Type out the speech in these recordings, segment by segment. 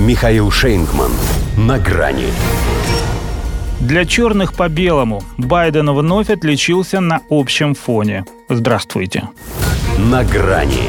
Михаил Шейнкман. На грани. Для черных по белому. Байден вновь отличился на общем фоне. Здравствуйте. На грани.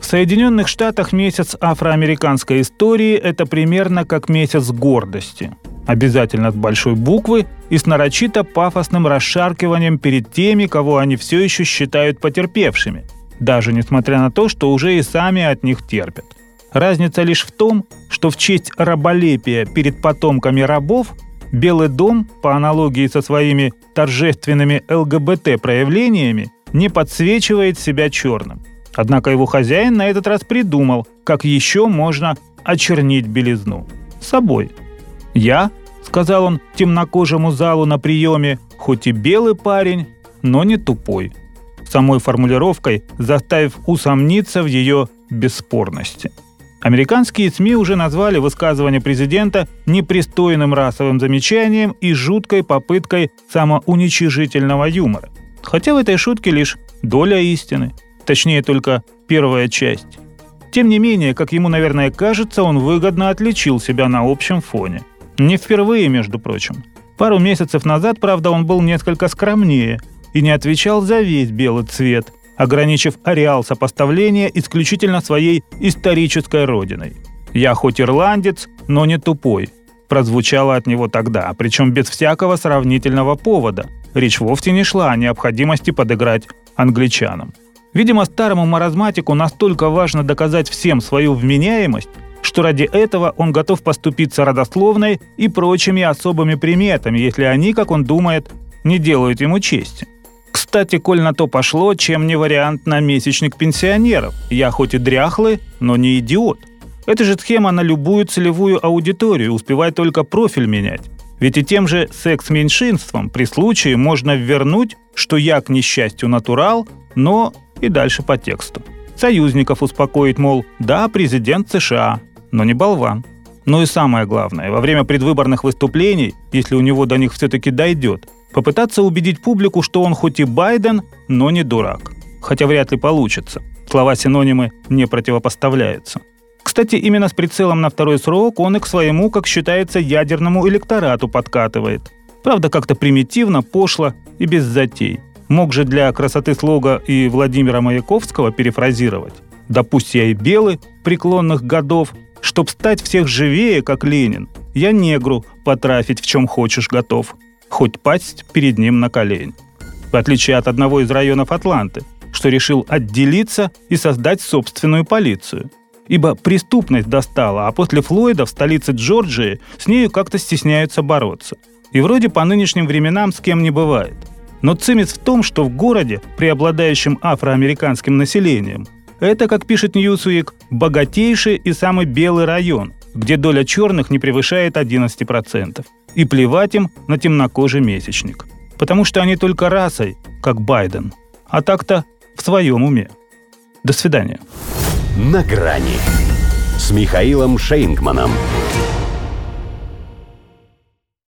В Соединенных Штатах месяц афроамериканской истории – это примерно как месяц гордости. Обязательно с большой буквы и с нарочито пафосным расшаркиванием перед теми, кого они все еще считают потерпевшими, даже несмотря на то, что уже и сами от них терпят. Разница лишь в том, что в честь раболепия перед потомками рабов Белый дом, по аналогии со своими торжественными ЛГБТ-проявлениями, не подсвечивает себя черным. Однако его хозяин на этот раз придумал, как еще можно очернить белизну. Собой. «Я», — сказал он темнокожему залу на приеме, — «хоть и белый парень, но не тупой», самой формулировкой заставив усомниться в ее бесспорности. Американские СМИ уже назвали высказывание президента непристойным расовым замечанием и жуткой попыткой самоуничижительного юмора. Хотя в этой шутке лишь доля истины, точнее только первая часть. Тем не менее, как ему, наверное, кажется, он выгодно отличил себя на общем фоне. Не впервые, между прочим. Пару месяцев назад, правда, он был несколько скромнее и не отвечал за весь белый цвет, ограничив ареал сопоставления исключительно своей исторической родиной. «Я хоть ирландец, но не тупой», прозвучало от него тогда, причем без всякого сравнительного повода. Речь вовсе не шла о необходимости подыграть англичанам. Видимо, старому маразматику настолько важно доказать всем свою вменяемость, что ради этого он готов поступиться родословной и прочими особыми приметами, если они, как он думает, не делают ему чести. Кстати, коль на то пошло, чем не вариант на месячник пенсионеров. Я хоть и дряхлый, но не идиот. Эта же схема на любую целевую аудиторию, успевай только профиль менять. Ведь и тем же секс-меньшинством при случае можно вернуть, что я, к несчастью, натурал, но и дальше по тексту. Союзников успокоить, мол, да, президент США, но не болван. Ну и самое главное, во время предвыборных выступлений, если у него до них все-таки дойдет, попытаться убедить публику, что он хоть и Байден, но не дурак. Хотя вряд ли получится. Слова-синонимы не противопоставляются. Кстати, именно с прицелом на второй срок он и к своему, как считается, ядерному электорату подкатывает. Правда, как-то примитивно, пошло и без затей. Мог же для красоты слога и Владимира Маяковского перефразировать. «Да пусть я и белый, преклонных годов, чтоб стать всех живее, как Ленин, я негру потрафить в чем хочешь готов». Хоть пасть перед ним на колени. В отличие от одного из районов Атланты, что решил отделиться и создать собственную полицию. Ибо преступность достала, а после Флойда в столице Джорджии с нею как-то стесняются бороться. И вроде по нынешним временам с кем не бывает. Но цимис в том, что в городе, преобладающем афроамериканским населением, это, как пишет Newsweek, богатейший и самый белый район, где доля черных не превышает 11%. И плевать им на темнокожий месячник. Потому что они только расой, как Байден. А так-то в своем уме. До свидания. На грани с Михаилом Шейнкманом.